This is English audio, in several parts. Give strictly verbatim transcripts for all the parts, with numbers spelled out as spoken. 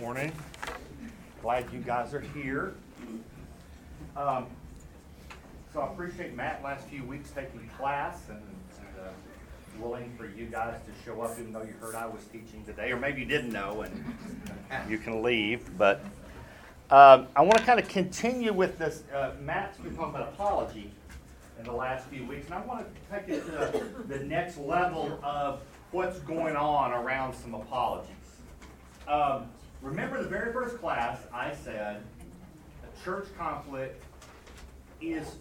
morning. Glad you guys are here. Um, so I appreciate Matt last few weeks taking class and, and uh, willing for you guys to show up even though you heard I was teaching today, or maybe you didn't know and you can leave. But um, I want to kind of continue with this. Uh, Matt's been talking about apology in the last few weeks, and I want to take it to the next level of what's going on around some apologies. Um, remember the very first class I said a church conflict is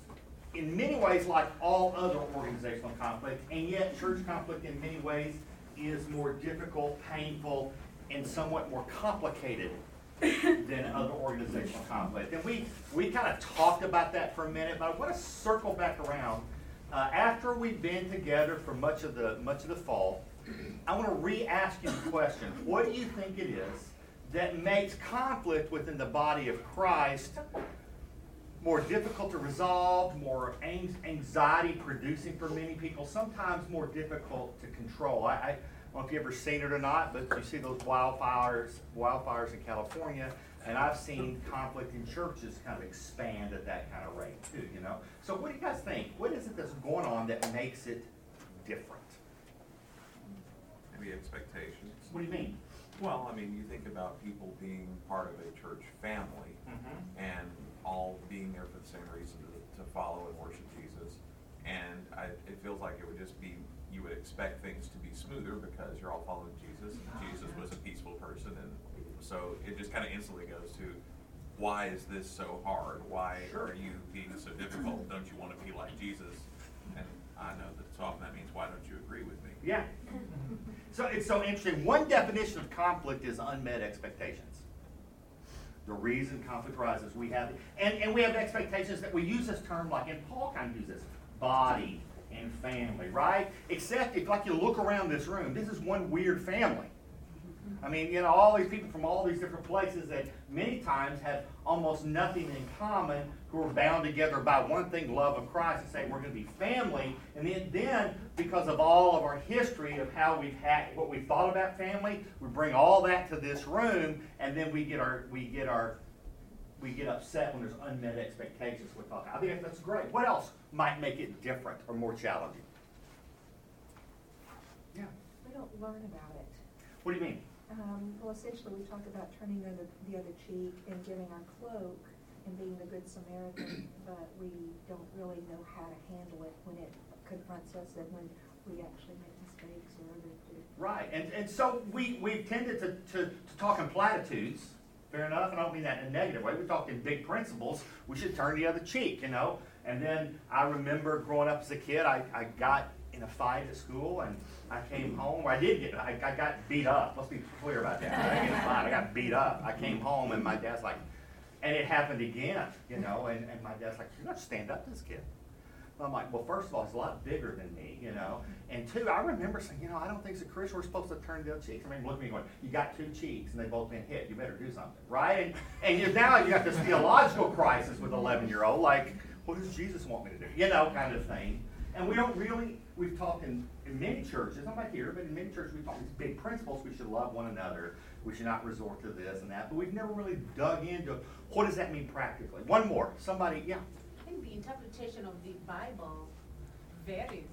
in many ways like all other organizational conflict, and yet church conflict in many ways is more difficult, painful, and somewhat more complicated than other organizational conflict. And we, we kind of talked about that for a minute, but I want to circle back around. Uh, after we've been together for much of the much of the fall, I want to re-ask you the question. What do you think it is that makes conflict within the body of Christ more difficult to resolve, more anxiety-producing for many people, sometimes more difficult to control? I, I don't know if you've ever seen it or not, but you see those wildfires, wildfires in California, and I've seen conflict in churches kind of expand at that kind of rate, too, you know? So what do you guys think? What is it that's going on that makes it different? Maybe expectations. What do you mean? Well, I mean, you think about people being part of a church family mm-hmm. and all being there for the same reason, to, to follow and worship Jesus. And I, it feels like it would just be, you would expect things to be smoother because you're all following Jesus. And Jesus was a peaceful person. And so it just kind of instantly goes to, why is this so hard? Why sure. are you being so difficult? Don't you want to be like Jesus? And I know that so often that means, why don't you agree with me? Yeah. So it's so interesting. One definition of conflict is unmet expectations. The reason conflict arises, we have, and, and we have expectations that we use this term like, and Paul kind of uses, body and family, right? Except if, like, you look around this room, this is one weird family. I mean, you know, all these people from all these different places that many times have almost nothing in common, who are bound together by one thing, love of Christ, and say we're going to be family. And then, then because of all of our history of how we've had, what we thought about family, we bring all that to this room, and then we get our, we get our, we get upset when there's unmet expectations. We're talking. I think that's great. What else might make it different or more challenging? Yeah. We don't learn about it. What do you mean? Um, well, essentially, we talked about turning the, the other cheek and giving our cloak and being the Good Samaritan, but we don't really know how to handle it when it confronts us and when we actually make mistakes or other things. Right, and, and so we, we've tended to, to, to talk in platitudes, fair enough, and I don't mean that in a negative way. We talked in big principles. We should turn the other cheek, you know. And then I remember growing up as a kid, I, I got in a fight at school, and I came home. I did get, I, I got beat up. Let's be clear about that. I didn't get in a fight. I got beat up. I came home, and my dad's like, and it happened again, you know, and, and my dad's like, you're going to stand up to this kid. And I'm like, well, first of all, he's a lot bigger than me, you know, and two, I remember saying, you know, I don't think as a Christian we're supposed to turn the other cheek. I mean, look at me going, you got two cheeks, and they've both been hit. You better do something, right? And, and you're, now you have this theological crisis with an eleven-year-old, like, what does Jesus want me to do? You know, kind of thing. And we don't really, we've talked in, in many churches, I'm not here, but in many churches we've talked these big principles. We should love one another. We should not resort to this and that. But we've never really dug into what does that mean practically. One more. Somebody, yeah. I think the interpretation of the Bible varies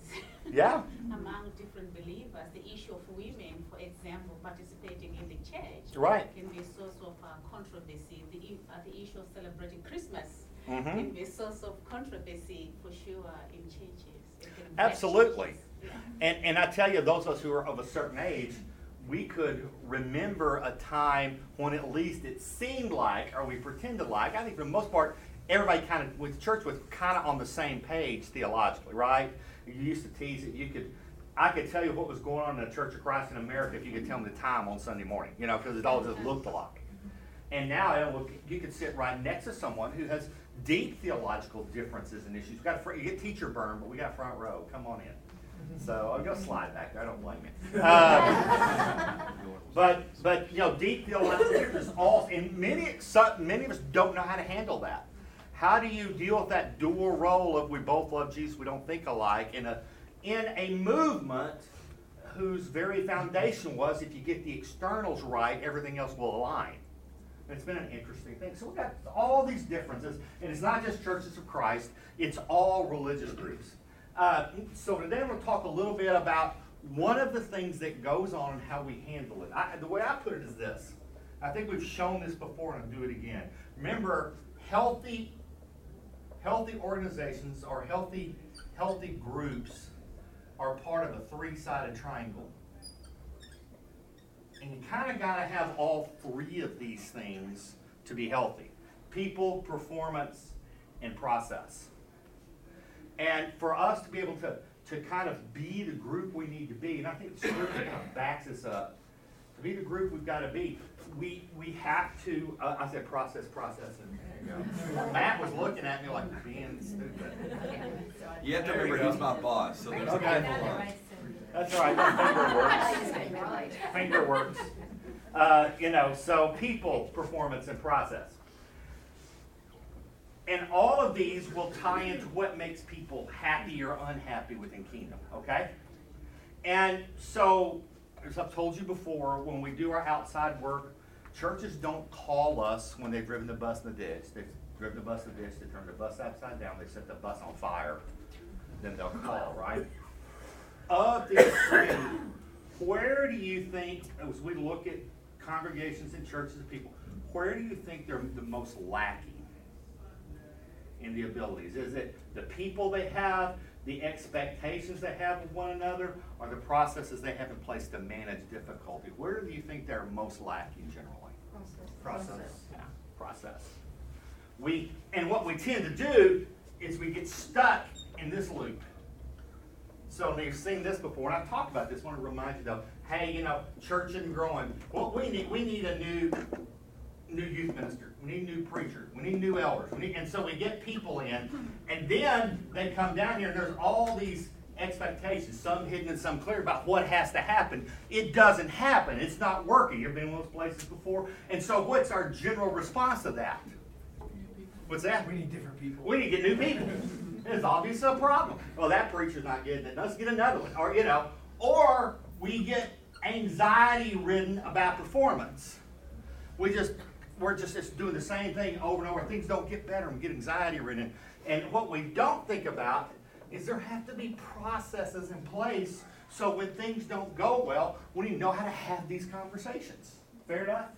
yeah. among different believers. The issue of women, for example, participating in the church right. can be a source of uh, controversy. The, uh, the issue of celebrating Christmas mm-hmm. can be a source of controversy for sure in churches. Absolutely. And and I tell you, those of us who are of a certain age, we could remember a time when at least it seemed like, or we pretended like, I think for the most part, everybody kind of, with church was kind of on the same page theologically, right? You used to tease it. You could, I could tell you what was going on in the Church of Christ in America if you could tell them the time on Sunday morning, you know, because it all just looked alike. And now you could sit right next to someone who has deep theological differences and issues. We've got a front, you get teacher burn, but we got front row. Come on in. So I'll go slide back there. I don't blame you. Uh, but but you know, deep theological differences. All and many many of us don't know how to handle that. How do you deal with that dual role of we both love Jesus, we don't think alike, in a in a movement whose very foundation was if you get the externals right, everything else will align. And it's been an interesting thing. So we've got all these differences, and it's not just Churches of Christ, it's all religious groups. Uh, so today I'm going to talk a little bit about one of the things that goes on and how we handle it. I, the way I put it is this. I think we've shown this before, and I'll do it again. Remember, healthy, healthy organizations or healthy, healthy groups are part of a three-sided triangle. And you kind of got to have all three of these things to be healthy. People, performance, and process. And for us to be able to, to kind of be the group we need to be, and I think the Scripture kind of backs us up, to be the group we've got to be, we we have to, uh, I said process, process, and there you go. Matt was looking at me like, being stupid. You have to there remember he's my boss, so there's okay. A that's all right. Finger works. Finger works. Uh, you know, so people, performance, and process. And all of these will tie into what makes people happy or unhappy within Kingdom, okay? And so, as I've told you before, when we do our outside work, churches don't call us when they've driven the bus in the ditch. They've driven the bus in the ditch, they turned the bus upside down, they set the bus on fire, then they'll call, right? Of these three, where do you think, as we look at congregations and churches and people, where do you think they're the most lacking in the abilities? Is it the people they have, the expectations they have of one another, or the processes they have in place to manage difficulty? Where do you think they're most lacking generally? Process. Process. Yeah, process. We, and what we tend to do is we get stuck in this loop. So they've seen this before, and I've talked about this. I want to remind you, though, hey, you know, church isn't growing. Well, we need we need a new new youth minister. We need new preachers. We need new elders. We need, and so we get people in, and then they come down here, and there's all these expectations, some hidden and some clear, about what has to happen. It doesn't happen. It's not working. You've been in those places before. And so what's our general response to that? What's that? We need different people. We need to get new people. It's obviously a problem. Well, that preacher's not getting it. Let's get another one. Or, you know, or we get anxiety-ridden about performance. We just, we're just, just doing the same thing over and over. Things don't get better. We get anxiety-ridden. And what we don't think about is there have to be processes in place so when things don't go well, we need to know how to have these conversations. Fair enough?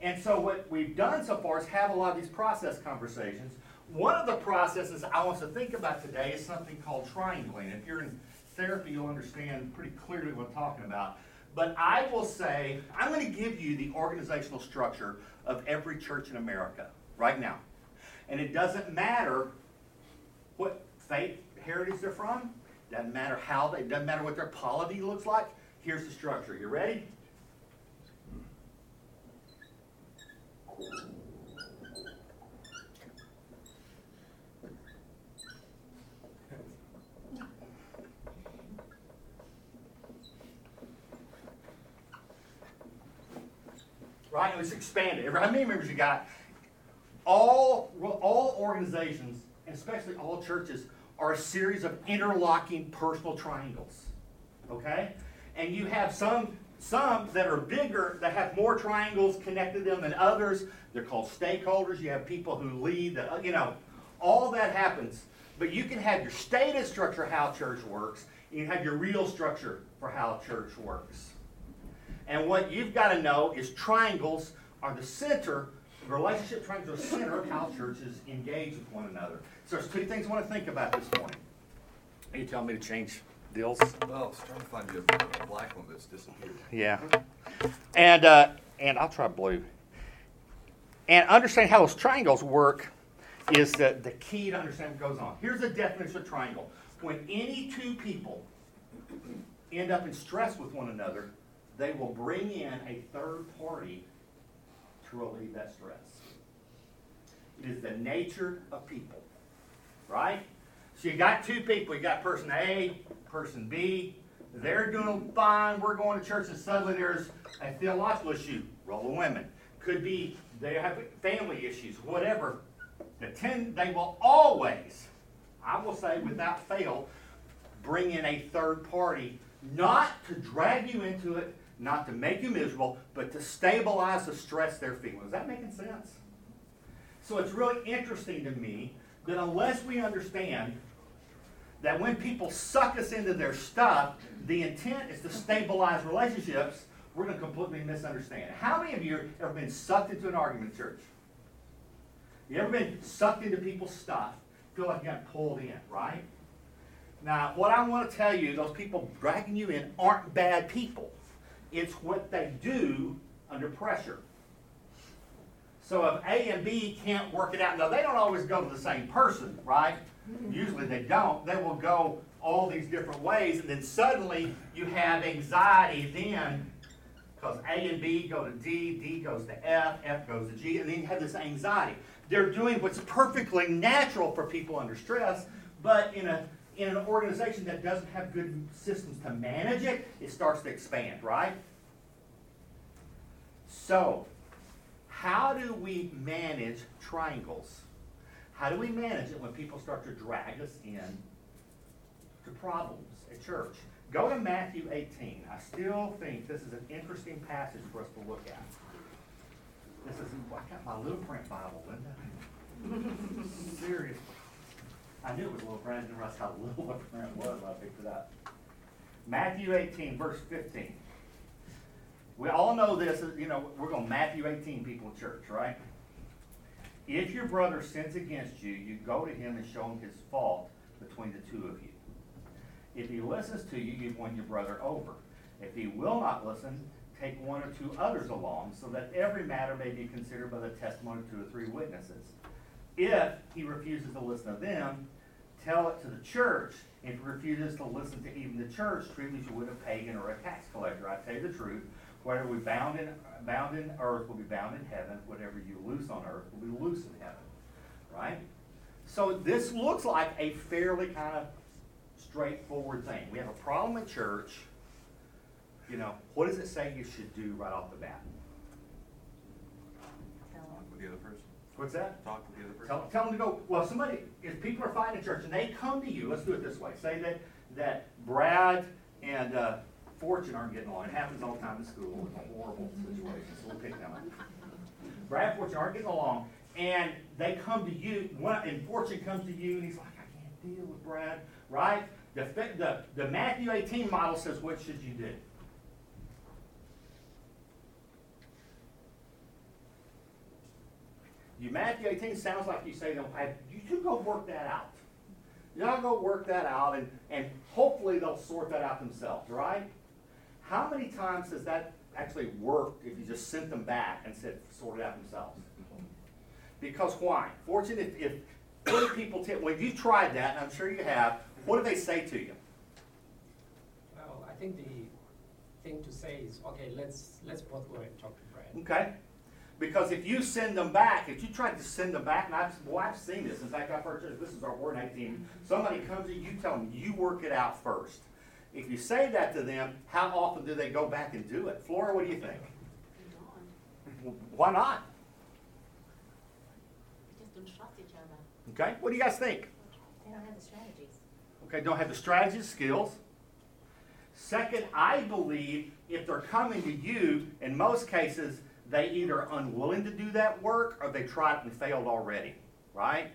And so what we've done so far is have a lot of these process conversations. One of the processes I want to think about today is something called triangling. If you're in therapy, you'll understand pretty clearly what I'm talking about. But I will say, I'm going to give you the organizational structure of every church in America right now. And it doesn't matter what faith heritage they're from. It doesn't matter how they, it doesn't matter what their polity looks like. Here's the structure. You ready? Right, and it's expanded. How many members you got? All, all organizations, and especially all churches, are a series of interlocking personal triangles. Okay? And you have some, some that are bigger, that have more triangles connected to them than others. They're called stakeholders. You have people who lead, the, you know, all that happens. But you can have your stated structure how church works, and you have your real structure for how church works. And what you've got to know is triangles are the center, relationship triangles are the center of how churches engage with one another. So there's two things I want to think about this morning. Are you telling me to change deals? Well, I was trying to find you a black one that's disappeared. Yeah. And, uh, and I'll try blue. And understand how those triangles work is the, the key to understand what goes on. Here's the definition of triangle. When any two people end up in stress with one another, they will bring in a third party to relieve that stress. It is the nature of people, right? So you got two people. You got person A, person B. They're doing fine. We're going to church, and suddenly there's a theological issue. Role of women. Could be they have family issues, whatever. The ten, they will always, I will say without fail, bring in a third party, not to drag you into it, not to make you miserable, but to stabilize the stress they're feeling. Is that making sense? So it's really interesting to me that unless we understand that when people suck us into their stuff, the intent is to stabilize relationships, we're going to completely misunderstand. How many of you have ever been sucked into an argument, church? You ever been sucked into people's stuff? Feel like you got pulled in, right? Now, what I want to tell you, those people dragging you in aren't bad people. It's what they do under pressure. So if A and B can't work it out, now they don't always go to the same person, right? Usually they don't. They will go all these different ways, and then suddenly you have anxiety then, because A and B go to D, D goes to F, F goes to G, and then you have this anxiety. They're doing what's perfectly natural for people under stress, but in a in an organization that doesn't have good systems to manage it, it starts to expand, right? So, how do we manage triangles? How do we manage it when people start to drag us in to problems at church? Go to Matthew eighteen. I still think this is an interesting passage for us to look at. This is, I got my little print Bible, Linda. Seriously. I knew it was a little print, I didn't realize how little a print was when I picked it up. Matthew eighteen, verse fifteen. We all know this, you know, we're going to Matthew eighteen people in church, right? If your brother sins against you, you go to him and show him his fault between the two of you. If he listens to you, you've won your brother over. If he will not listen, take one or two others along, so that every matter may be considered by the testimony of two or three witnesses. If he refuses to listen to them, tell it to the church. If he refuses to listen to even the church, treat him as you would a pagan or a tax collector. I tell you the truth, whatever we bound in, bound in earth will be bound in heaven. Whatever you loose on earth will be loose in heaven. Right? So this looks like a fairly kind of straightforward thing. We have a problem at church. You know, what does it say you should do right off the bat? Talk with the other person. What's that? Talk with the other person. Tell, tell them to go. Well, somebody, if people are fighting at church and they come to you, let's do it this way. Say that that Brad and uh, Fortune aren't getting along. It happens all the time in school. It's a horrible situation. So we'll pick them up. Brad and Fortune aren't getting along, and they come to you. One, and Fortune comes to you, and he's like, "I can't deal with Brad." Right? The the the Matthew eighteen model says, "What should you do?" You Matthew eighteen sounds like you say to them, you two go work that out. Y'all go work that out, and, and hopefully they'll sort that out themselves, right? How many times has that actually worked if you just sent them back and said, sort it out themselves? Because why? Fortune, if, if what do people tell, well, you've tried that, and I'm sure you have, what do they say to you? Well, I think the thing to say is, okay, let's let's both go and talk to Brad. Okay. Because if you send them back, if you try to send them back, and I've, boy, I've seen this. In fact, I've heard this. This is our word eighteen. Somebody comes to you, you tell them, you work it out first. If you say that to them, how often do they go back and do it? Flora, what do you think? Why not? We just don't trust each other. Okay. What do you guys think? They don't have the strategies. Okay, don't have the strategies, skills. Second, I believe if they're coming to you, in most cases, they either are unwilling to do that work or they tried and failed already, right?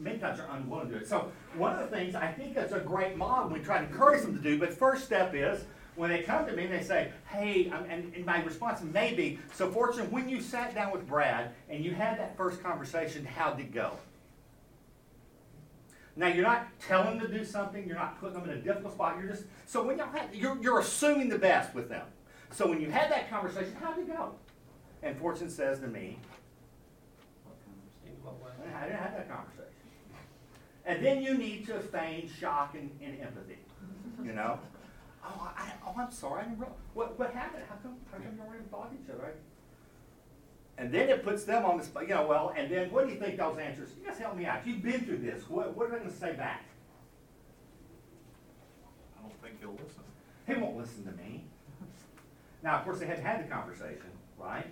Many times they're unwilling to do it. So one of the things I think that's a great model we try to encourage them to do, but first step is when they come to me and they say, hey, and, and my response may be, so Fortune, when you sat down with Brad and you had that first conversation, how did it go? Now, you're not telling them to do something. You're not putting them in a difficult spot. You're just, so when y'all have, you're, you're assuming the best with them. So when you had that conversation, how did it go? And Fortune says to me, I didn't have that conversation. And then you need to feign shock and, and empathy. You know? Oh, I, oh I'm sorry. I didn't realize. What, what happened? How come, how come you already fought each other? Right? And then it puts them on the spot. You know, well, and then what do you think those answers? You guys help me out. You've been through this. What, what are they going to say back? I don't think he'll listen. He won't listen to me. Now, of course, they hadn't had the conversation. Right?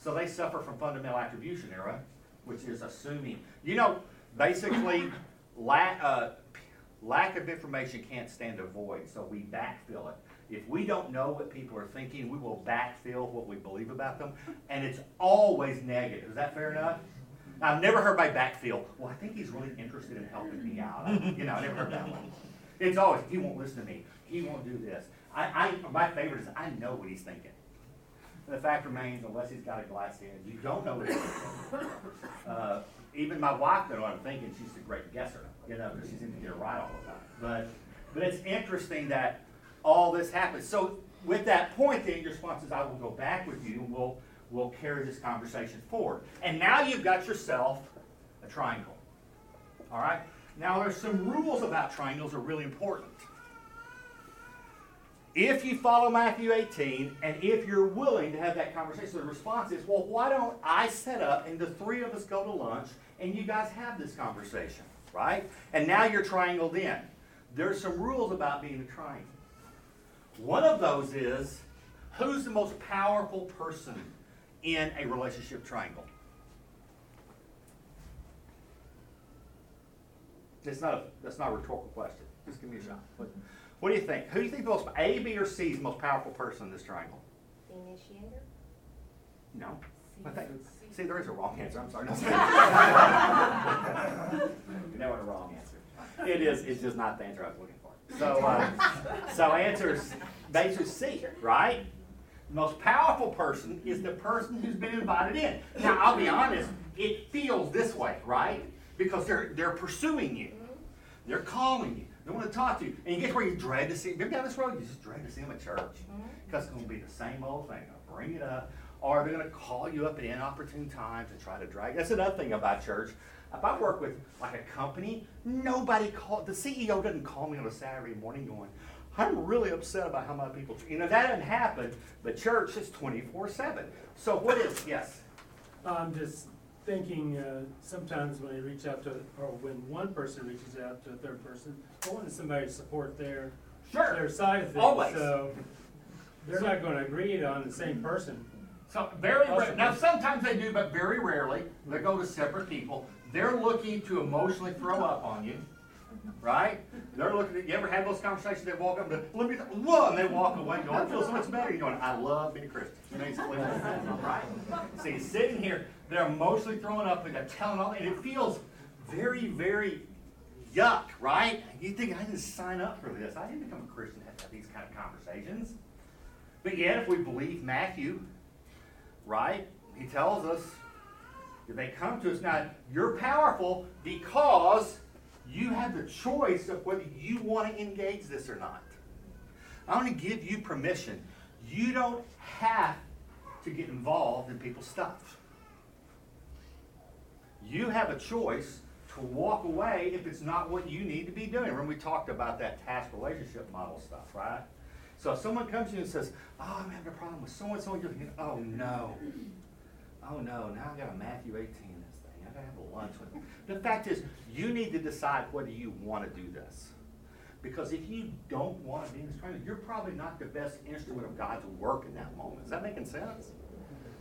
So they suffer from fundamental attribution error, which is assuming. You know, basically, la- uh, lack of information can't stand a void, so we backfill it. If we don't know what people are thinking, we will backfill what we believe about them, and it's always negative. Is that fair enough? I've never heard my backfill, well, I think he's really interested in helping me out. I, you know, I never heard that one. It's always, he won't listen to me. He won't do this. I, I my favorite is, I know what he's thinking. And the fact remains, unless he's got a glass head, you don't know what he's thinking. Uh, even my wife knows what I'm thinking. She's a great guesser, you know, because she's in to get it right all the time. But, but it's interesting that all this happens. So with that point, then your response is, I will go back with you, and we'll, we'll carry this conversation forward. And now you've got yourself a triangle. All right? Now there's some rules about triangles that are really important. If you follow Matthew eighteen, and if you're willing to have that conversation, so the response is, well, why don't I set up and the three of us go to lunch and you guys have this conversation, right? And now you're triangled in. There's some rules about being a triangle. One of those is, who's the most powerful person in a relationship triangle? It's not a, that's not a rhetorical question. Just give me a shot. What, what do you think? Who do you think the most, A, B, or C is the most powerful person in this triangle? The initiator? No. I think, see, there is a wrong answer. I'm sorry. No, you know what a wrong answer. It is. It's just not the answer I was looking for. So, uh, so answers, answer is C, right? The most powerful person is the person who's been invited in. Now, I'll be honest, it feels this way, right? Because they're they're pursuing you. They're calling you. They want to talk to you. And you get where you dread to see them. Maybe down this road, you just dread to see them at church. Because it's going to be the same old thing. They'll bring it up. Or they're going to call you up at inopportune times and try to drag. That's another thing about church. If I work with like a company, nobody call. The C E O doesn't call me on a Saturday morning going, I'm really upset about how my people, you know, that doesn't happen, but church is twenty-four seven. So what is, yes? I'm just thinking uh, sometimes when I reach out to, or when one person reaches out to a third person, I want somebody to support their, sure. their side of things. Always. So they're so, not going to agree on the same person. So very rarely, now sometimes they do, but very rarely, they go to separate people. They're looking to emotionally throw up on you. Right? They're looking at, you ever had those conversations? They walk up and let me, whoa, and they walk away going, I feel so much better. You're going, I love being a Christian. You know, he's clear, right? So he's sitting here, they're emotionally throwing up, and they're telling all that, and it feels very, very yuck, right? You think, I didn't sign up for this. I didn't become a Christian to have these kind of conversations. But yet, if we believe Matthew, right, he tells us, if they come to us, now, you're powerful because you have the choice of whether you want to engage this or not. I'm going to give you permission. You don't have to get involved in people's stuff. You have a choice to walk away if it's not what you need to be doing. Remember, we talked about that task relationship model stuff, right? So if someone comes to you and says, oh, I'm having a problem with so-and-so, and you're thinking, oh, no. Oh, no, now I've got a Matthew eighteen. Have a lunch with them. The fact is, you need to decide whether you want to do this. Because if you don't want to be in this training, you're probably not the best instrument of God's work in that moment. Is that making sense?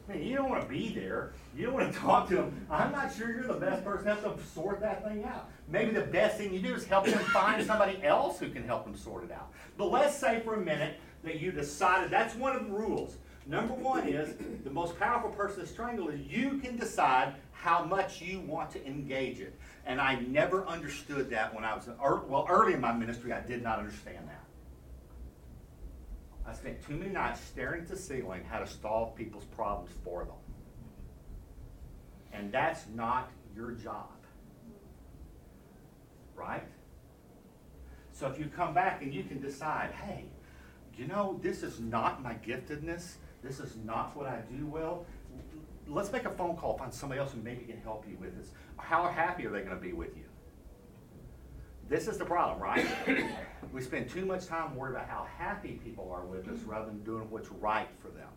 I mean, you don't want to be there. You don't want to talk to them. I'm not sure you're the best person to help them sort that thing out. Maybe the best thing you do is help them find somebody else who can help them sort it out. But let's say for a minute that you decided, that's one of the rules. Number one is, the most powerful person in this triangle is you can decide how much you want to engage it. And I never understood that when I was, well, early in my ministry, I did not understand that. I spent too many nights staring at the ceiling how to solve people's problems for them. And that's not your job. Right? So if you come back and you can decide, hey, you know, this is not my giftedness. This is not what I do well. Let's make a phone call, find somebody else who maybe can help you with this. How happy are they going to be with you? This is the problem, right? We spend too much time worried about how happy people are with us rather than doing what's right for them.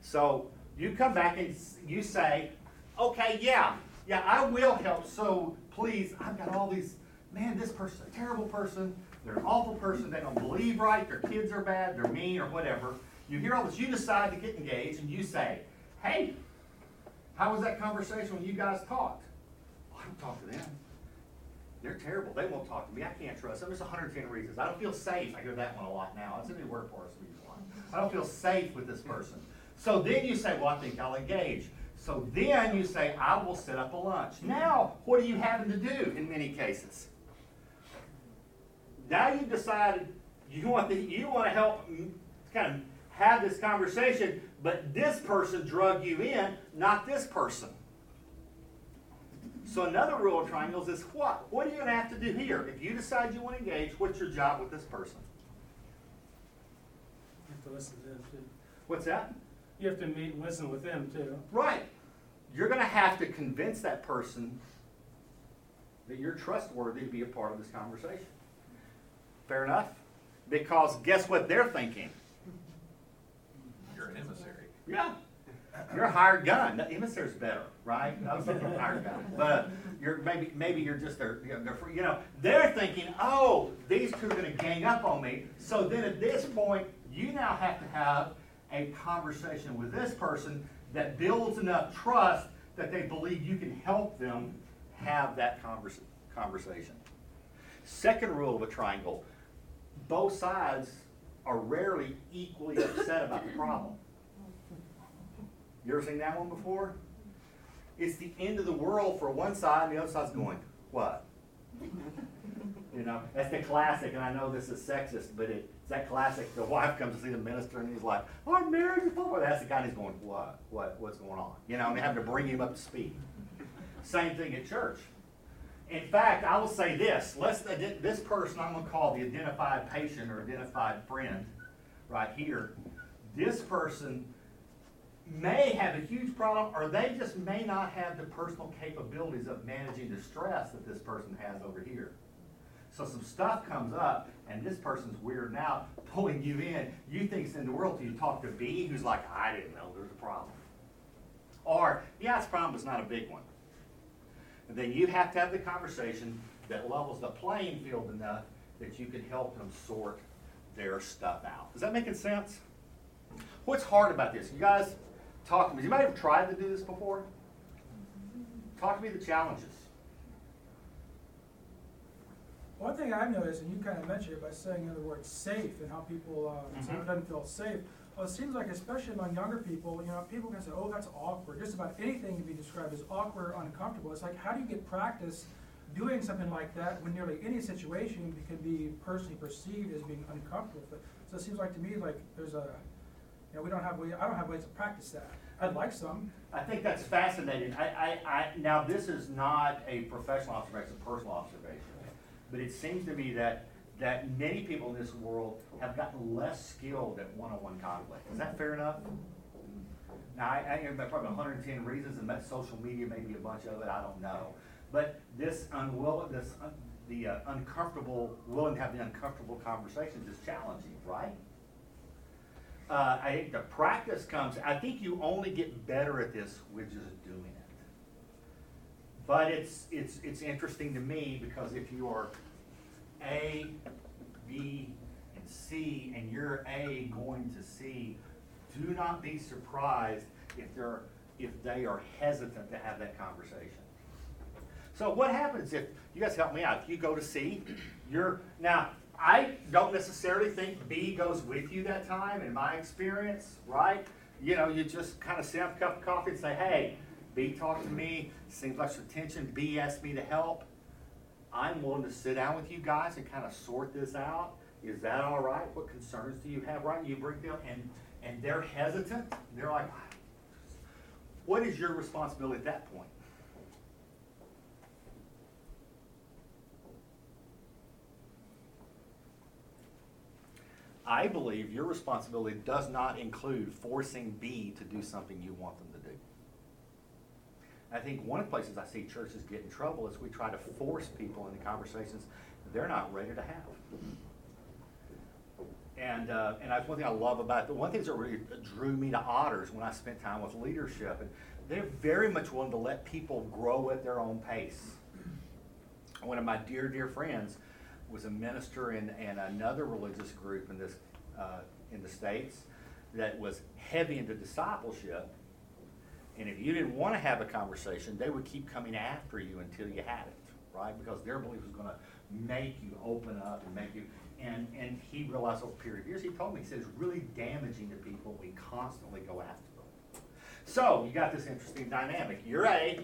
So you come back and you say, okay, yeah, yeah, I will help. So please, I've got all these, man, this person's a terrible person. They're an awful person. They don't believe right. Their kids are bad. They're mean or whatever. You hear all this. You decide to get engaged and you say, hey, how was that conversation when you guys talked? Well, I don't talk to them. They're terrible. They won't talk to me. I can't trust them. There's one hundred ten reasons. I don't feel safe. I hear that one a lot now. It's a new word for us. We use one. I don't feel safe with this person. So then you say, well, I think I'll engage. So then you say, I will set up a lunch. Now, what are you having to do in many cases? Now you've decided you want to, you want to help kind of have this conversation, but this person drug you in, not this person. So another rule of triangles is what? What are you going to have to do here? If you decide you want to engage, what's your job with this person? You have to listen to them, too. What's that? You have to meet and listen with them, too. Right. You're going to have to convince that person that you're trustworthy to be a part of this conversation. Fair enough? Because guess what they're thinking? You're an emissary. Yeah. You're a hired gun. The emissary's better, right? I was thinking a hired gun. But you're maybe maybe you're just their, you know, they're thinking, oh, these two are going to gang up on me. So then at this point, you now have to have a conversation with this person that builds enough trust that they believe you can help them have that converse, conversation. Second rule of a triangle, both sides are rarely equally upset about the problem. You ever seen that one before? It's the end of the world for one side, and the other side's going, what? You know, that's the classic, and I know this is sexist, but it, it's that classic. The wife comes to see the minister, and he's like, I'm married before. That's the guy who's going, what? What? What's going on? You know, I mean, having to bring him up to speed. Same thing at church. In fact, I will say this. Let's this person I'm going to call the identified patient or identified friend right here. This person may have a huge problem, or they just may not have the personal capabilities of managing the stress that this person has over here. So some stuff comes up, and this person's weirding out, pulling you in. You think it's in the world till you talk to B, who's like, I didn't know there's a problem. Or, yeah, it's a problem, but it's not a big one. And then you have to have the conversation that levels the playing field enough that you can help them sort their stuff out. Is that making sense? What's hard about this? You guys, talk to me. Has anybody ever tried to do this before? Talk to me the challenges. One thing I've noticed, and you kind of mentioned it by saying the word safe and how people uh, mm-hmm. doesn't feel safe. Well, it seems like, especially among younger people, you know, people can say, oh, that's awkward. Just about anything can be described as awkward or uncomfortable. It's like, how do you get practice doing something like that when nearly any situation can be personally perceived as being uncomfortable? But, so it seems like to me like there's a, you know, we don't have, we, I don't have ways to practice that. I'd like some. I think that's fascinating. I, I, I now, this is not a professional observation, it's a personal observation. But it seems to me that that many people in this world have gotten less skilled at one-on-one conflict. Is that fair enough? Now, I, I hear about probably one hundred ten reasons, and that social media may be a bunch of it. I don't know. But this unwill, this un, the uh, uncomfortable, willing to have the uncomfortable conversations is challenging, right? Uh, I think the practice comes. I think you only get better at this with just doing it. But it's it's it's interesting to me because if you are A, B, and C, and you're A going to C, do not be surprised if they're if they are hesitant to have that conversation. So what happens if you guys help me out? If you go to C, you're now I don't necessarily think B goes with you that time in my experience, right? You know, you just kind of sit up a cup of coffee and say, hey. B talked to me, seems like some tension. B asked me to help. I'm willing to sit down with you guys and kind of sort this out. Is that all right? What concerns do you have? Right? You bring them, and and they're hesitant. They're like, what is your responsibility at that point? I believe your responsibility does not include forcing B to do something you want them to do. I think one of the places I see churches get in trouble is we try to force people into conversations they're not ready to have. And uh, and that's one thing I love about it. One of the things that really drew me to Otters when I spent time with leadership, and they're very much willing to let people grow at their own pace. One of my dear, dear friends was a minister in, in another religious group in this uh, in the States that was heavy into discipleship. And if you didn't want to have a conversation, they would keep coming after you until you had it, right? Because their belief was going to make you open up and make you, and, and he realized over a period of years, he told me, he said, it's really damaging to people when we constantly go after them. So you got this interesting dynamic. You're A,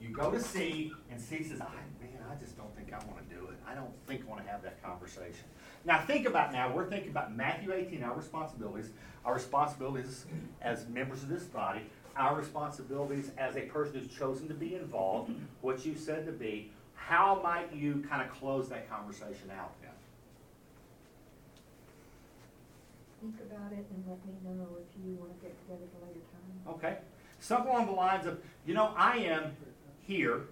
you go to C, and C says, I, man, I just don't think I want to do it. I don't think I want to have that conversation. Now think about now, we're thinking about Matthew eighteen, our responsibilities, our responsibilities as members of this body, our responsibilities as a person who's chosen to be involved, what you said to be, how might you kind of close that conversation out then? Think about it and let me know if you want to get together at a later time. Okay. Something along the lines of, you know, I am here.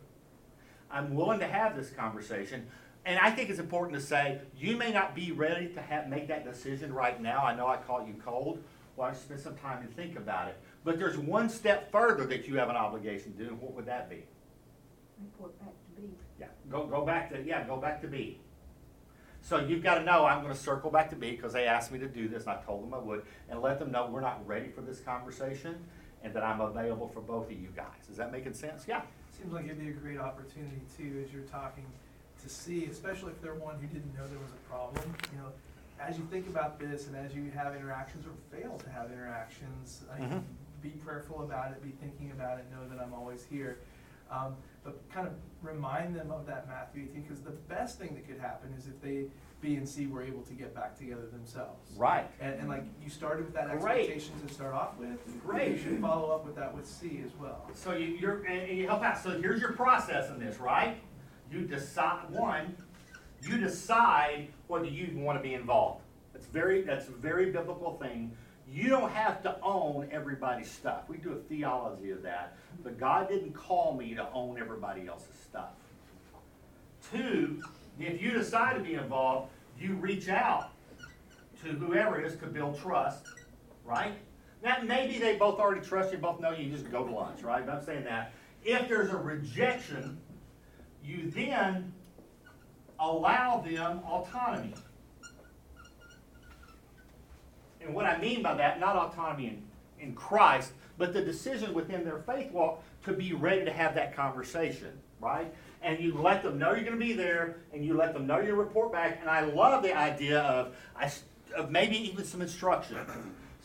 I'm willing to have this conversation. And I think it's important to say, you may not be ready to have, make that decision right now. I know I caught you cold. Well, I should spend some time and think about it. But there's one step further that you have an obligation to do, and what would that be? Report back to B. Yeah, go go back to yeah, go back to B. So you've got to know I'm going to circle back to B because they asked me to do this, and I told them I would, and let them know we're not ready for this conversation, and that I'm available for both of you guys. Is that making sense? Yeah. Seems like it'd be a great opportunity too, as you're talking to C, especially if they're one who didn't know there was a problem. You know, as you think about this, and as you have interactions or fail to have interactions. Mm-hmm. I, Be prayerful about it, be thinking about it, know that I'm always here. Um, but kind of remind them of that Matthew eighteen, because the best thing that could happen is if they, B and C, were able to get back together themselves. Right. And, and like you started with that Great. expectation to start off with, Great. you should follow up with that with C as well. So you, you're, and you help out. So here's your process in this, right? You decide, one, you decide whether you want to be involved. That's very, that's a very biblical thing. You don't have to own everybody's stuff. We do a theology of that, but God didn't call me to own everybody else's stuff. Two, if you decide to be involved, you reach out to whoever it is to build trust, right? Now, maybe they both already trust you, both know you, you just go to lunch, right? But I'm saying that. If there's a rejection, you then allow them autonomy. And what I mean by that, not autonomy in, in Christ, but the decision within their faith walk to be ready to have that conversation, right? And you let them know you're going to be there, and you let them know your report back. And I love the idea of, I, of maybe even some instruction.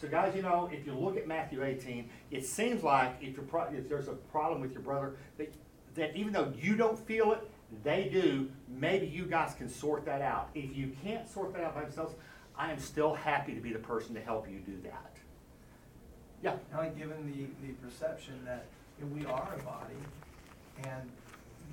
So guys, you know, if you look at Matthew eighteen, it seems like if, you're pro- if there's a problem with your brother, that, that even though you don't feel it, they do, maybe you guys can sort that out. If you can't sort that out by yourselves, I am still happy to be the person to help you do that. Yeah? And like given the, the perception that you know, we are a body, and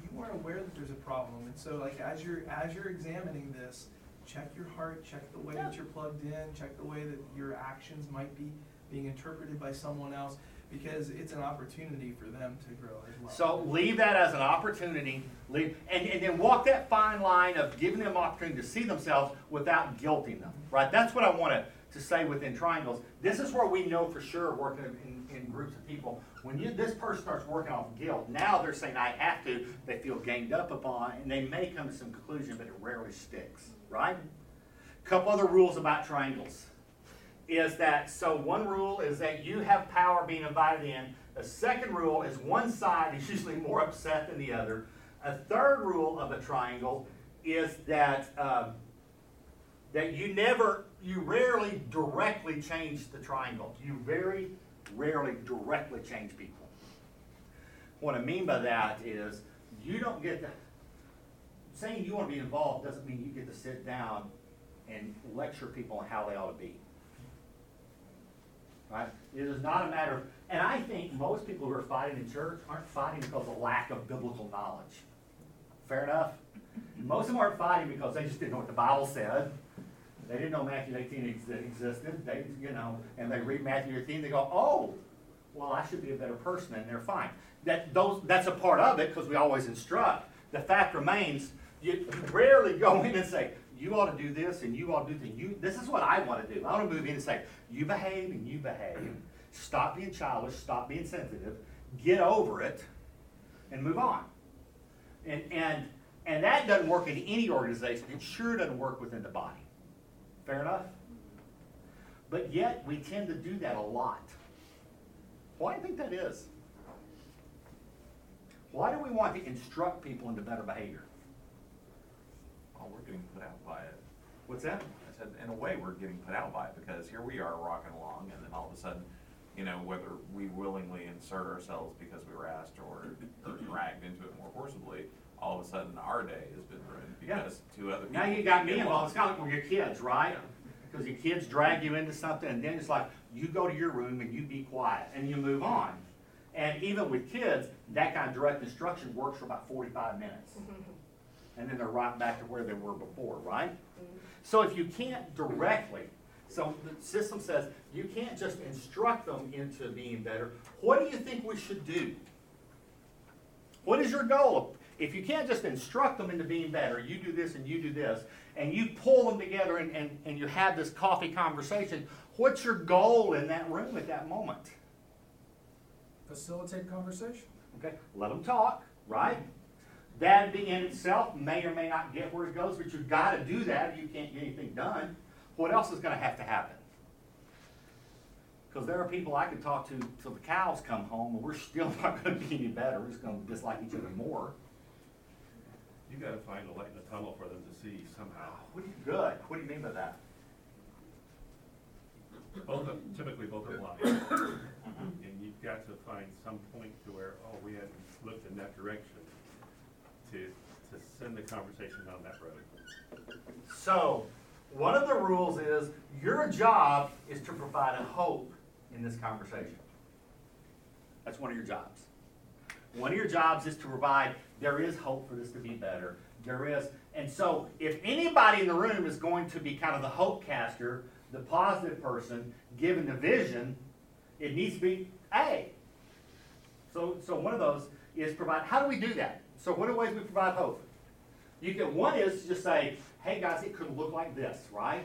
you are aware that there's a problem. And so like as you're as you're examining this, check your heart, check the way yeah. that you're plugged in, check the way that your actions might be being interpreted by someone else, because it's an opportunity for them to grow as well. So leave that as an opportunity, leave, and, and then walk that fine line of giving them opportunity to see themselves without guilting them, right? That's what I wanted to say within triangles. This is where we know for sure, working in, in groups of people, when you, this person starts working off guilt, now they're saying, I have to, they feel ganged up upon, and they may come to some conclusion, but it rarely sticks, right? A couple other rules about triangles. Is that, so one rule is that you have power being invited in. A second rule is one side is usually more upset than the other. A third rule of a triangle is that um, that you never, you rarely directly change the triangle. You very rarely directly change people. What I mean by that is you don't get to, saying you want to be involved doesn't mean you get to sit down and lecture people on how they ought to be. Right? It is not a matter of, and I think most people who are fighting in church aren't fighting because of lack of biblical knowledge. Fair enough? Most of them aren't fighting because they just didn't know what the Bible said. They didn't know Matthew eighteen existed. They, you know, and they read Matthew eighteen, they go, oh, well, I should be a better person, and they're fine. That those that's a part of it because we always instruct. The fact remains, you rarely go in and say, you ought to do this, and you ought to do this. You, this is what I want to do. I want to move in and say, you behave, and you behave. Stop being childish. Stop being sensitive. Get over it, and move on. And and and that doesn't work in any organization. It sure doesn't work within the body. Fair enough? But yet, we tend to do that a lot. Why do you think that is? Why do we want to instruct people into better behavior? Well, we're getting put out by it. What's that? I said, in a way, we're getting put out by it, because here we are rocking along, and then all of a sudden, you know, whether we willingly insert ourselves because we were asked or, or dragged into it more forcibly, all of a sudden our day has been ruined because yeah. two other people. Now you got me involved. It's kind of like with your kids, right? Because yeah. your kids drag you into something, and then it's like, you go to your room and you be quiet, and you move on. And even with kids, that kind of direct instruction works for about forty-five minutes. And then they're right back to where they were before, right? Mm-hmm. So if you can't directly, so the system says you can't just instruct them into being better. What do you think we should do? What is your goal? If you can't just instruct them into being better, you do this and you do this, and you pull them together and, and, and you have this coffee conversation, what's your goal in that room at that moment? Facilitate conversation. Okay, let them talk, right? That in itself may or may not get where it goes, but you've got to do that if you can't get anything done. What else is going to have to happen? Because there are people I can talk to till the cows come home, and we're still not going to be any better. We're just going to dislike each other more. You've got to find a light in the tunnel for them to see somehow. What do you good? What do you mean by that? Both of, typically both of life. And you've got to find some point to where, oh, we hadn't looked in that direction. To, to send the conversation down that road. So, one of the rules is your job is to provide a hope in this conversation. That's one of your jobs. One of your jobs is to provide, there is hope for this to be better. There is, and so if anybody in the room is going to be kind of the hope caster, the positive person, given the vision, it needs to be A. So, so one of those is provide, how do we do that? So what are ways we provide hope? You can, one is to just say, hey guys, it could look like this, right?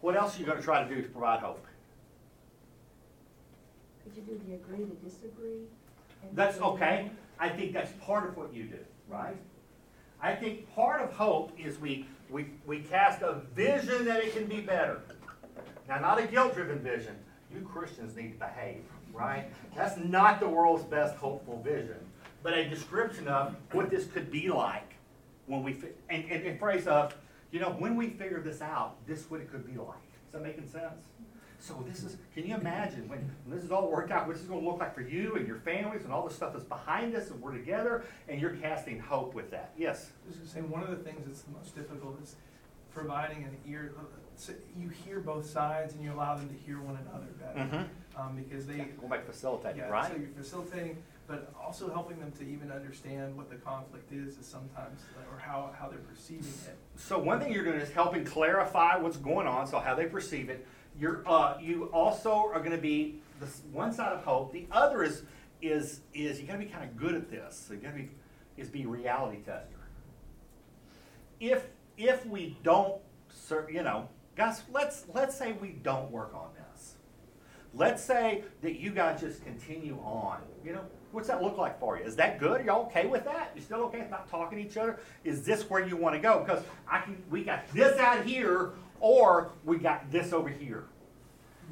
What else are you going to try to do to provide hope? Could you do the agree to disagree? That's okay. I think that's part of what you do, right? I think part of hope is we, we, we cast a vision that it can be better. Now, not a guilt-driven vision. You Christians need to behave, right? That's not the world's best hopeful vision. But a description of what this could be like when we, fi- and, and, and phrase of, you know, when we figure this out, this is what it could be like. Is that making sense? So this is, can you imagine when, when this is all worked out, what this is going to look like for you and your families and all this stuff that's behind us and we're together and you're casting hope with that. Yes? I was going to say, one of the things that's the most difficult is providing an ear, so you hear both sides and you allow them to hear one another better. Mm-hmm. Um, because they, yeah, go back to facilitating, yeah, right? So you're facilitating. But also helping them to even understand what the conflict is is sometimes, or how, how they're perceiving it. So one thing you're doing is helping clarify what's going on, so how they perceive it. You're, uh, you also are going to be the one side of hope. The other is is is you got to be kind of good at this. So you got to be is be reality tester. If if we don't, you know, guys, let's let's say we don't work on this. Let's say that you guys just continue on, you know. What's that look like for you? Is that good? Are y'all okay with that? You still okay about talking to each other? Is this where you want to go? Because I can, we got this out here, or we got this over here.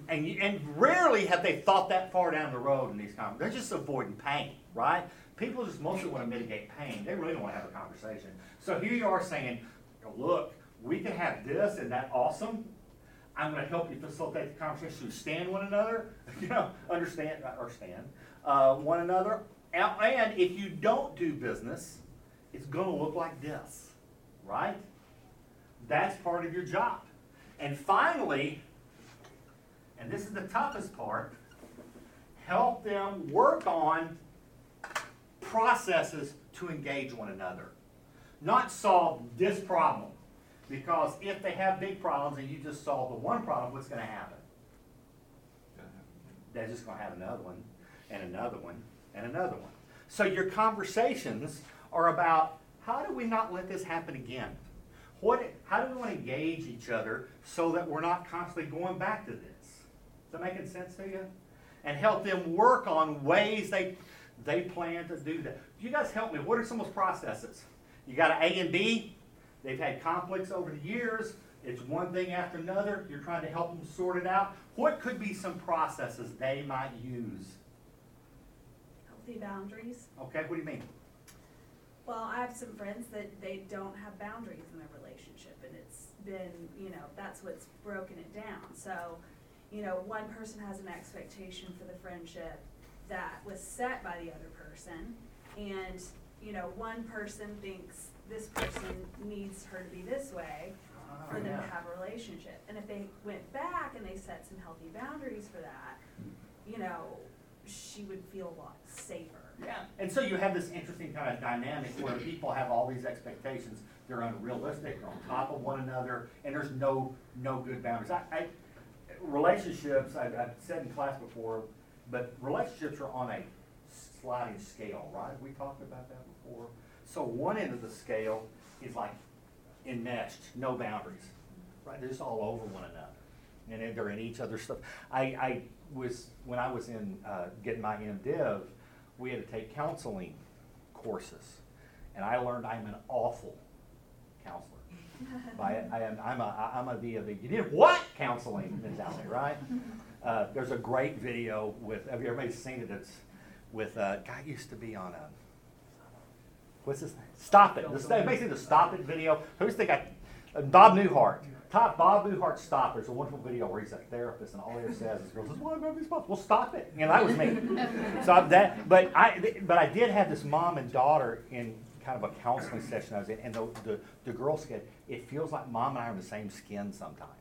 And you, and rarely have they thought that far down the road in these conversations. They're just avoiding pain, right? People just mostly want to mitigate pain. They really don't want to have a conversation. So here you are saying, look, we can have this, and that's awesome. I'm going to help you facilitate the conversation to understand one another, you know, understand, not understand. Uh, one another, and, and if you don't do business, it's going to look like this, right? That's part of your job. And finally, and this is the toughest part, help them work on processes to engage one another. Not solve this problem, because if they have big problems and you just solve the one problem, what's going to happen? They're just going to have another one. And another one, and another one. So your conversations are about, how do we not let this happen again? What? How do we want to engage each other so that we're not constantly going back to this? Is that making sense to you? And help them work on ways they they plan to do that. You guys help me. What are some of those processes? You got an A and B. They've had conflicts over the years. It's one thing after another. You're trying to help them sort it out. What could be some processes they might use? Healthy boundaries. Okay, what do you mean? Well, I have some friends that they don't have boundaries in their relationship, and it's been, you know, that's what's broken it down. So, you know, one person has an expectation for the friendship that was set by the other person, and, you know, one person thinks this person needs her to be this way oh, for them yeah. to have a relationship. And if they went back and they set some healthy boundaries for that, you know, she would feel a lot safer. Yeah, and so you have this interesting kind of dynamic where people have all these expectations. They're unrealistic, they're on top of one another, and there's no no good boundaries. I, I relationships, I, I've said in class before, but relationships are on a sliding scale, right? We talked about that before. So one end of the scale is like enmeshed, no boundaries, right? They're just all over one another, and they're in each other's stuff. I, I was when I was in uh, getting my MDiv, we had to take counseling courses, and I learned I'm an awful counselor. By I am I'm a I'm a the you did what counseling mentality, right? Uh, there's a great video with have you ever seen it? It's with a guy used to be on a what's his name? Stop It. This basically the Stop It video. Who's the guy? Bob Newhart. Top Bob Newhart Stop. There's a wonderful video where he's a therapist, and all he says is, "Girls, this is why nobody's supposed." Well, stop it. And that was me. So I, that, but I, but I did have this mom and daughter in kind of a counseling session I was in, and the the, the girl said, "It feels like mom and I are in the same skin sometimes."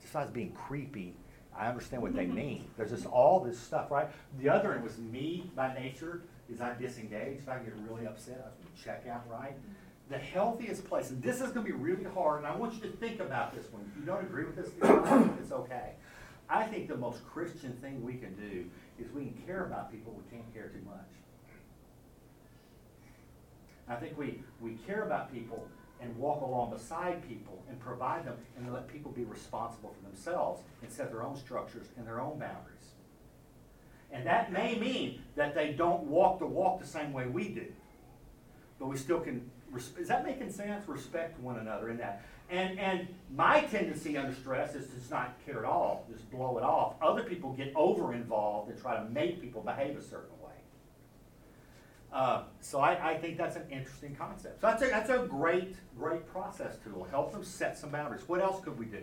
Just as being creepy, I understand what they mean. There's just all this stuff, right? The other end was me by nature. Is I disengage? If I get really upset, I can check out, right? The healthiest place, and this is going to be really hard, and I want you to think about this one. If you don't agree with this, it's okay. I think the most Christian thing we can do is we can care about people, we can't care too much. I think we, we care about people and walk along beside people and provide them and let people be responsible for themselves and set their own structures and their own boundaries. And that may mean that they don't walk the walk the same way we do, but we still can. Is that making sense? Respect one another in that. And and my tendency under stress is to just not care at all, just blow it off. Other people get over-involved and try to make people behave a certain way. Uh, so I, I think that's an interesting concept. So that's a, that's a great, great process tool. Help them set some boundaries. What else could we do?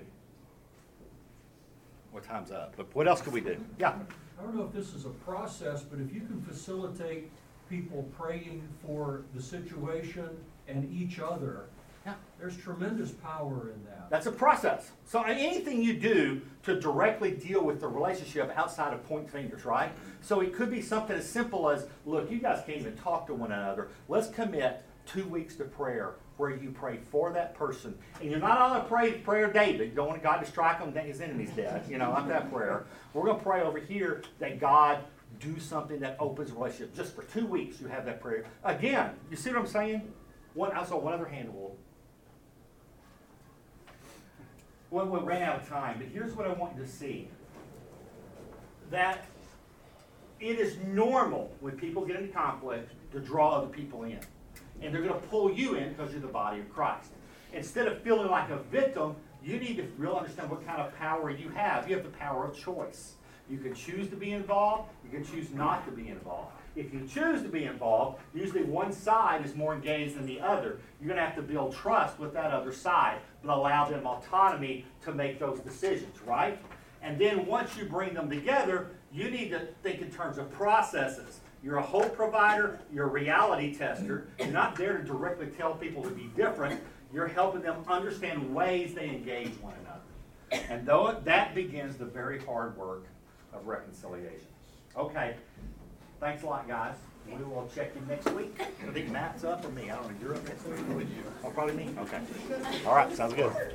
Well, time's up, but what else could we do? Yeah. I don't know if this is a process, but if you can facilitate people praying for the situation and each other. Yeah. There's tremendous power in that. That's a process. So anything you do to directly deal with the relationship outside of point fingers, right? So it could be something as simple as, look, you guys can't even talk to one another. Let's commit two weeks to prayer where you pray for that person. And you're not on a pray, prayer David. You don't want God to strike him, his enemy's dead. You know, not that prayer. We're going to pray over here that God do something that opens a relationship. Just for two weeks, you have that prayer. Again, you see what I'm saying? One, I saw one other hand roll. Well, we ran out of time, but here's what I want you to see. That it is normal when people get into conflict to draw other people in. And they're going to pull you in because you're the body of Christ. Instead of feeling like a victim, you need to really understand what kind of power you have. You have the power of choice. You can choose to be involved. You can choose not to be involved. If you choose to be involved, usually one side is more engaged than the other. You're going to have to build trust with that other side, but allow them autonomy to make those decisions, right? And then once you bring them together, you need to think in terms of processes. You're a hope provider. You're a reality tester. You're not there to directly tell people to be different. You're helping them understand ways they engage one another. And though that begins the very hard work of reconciliation. Okay. Thanks a lot, guys. We will check in next week. I think Matt's up or me. I don't know. You're up next week. Oh, probably me. Okay. All right. Sounds good.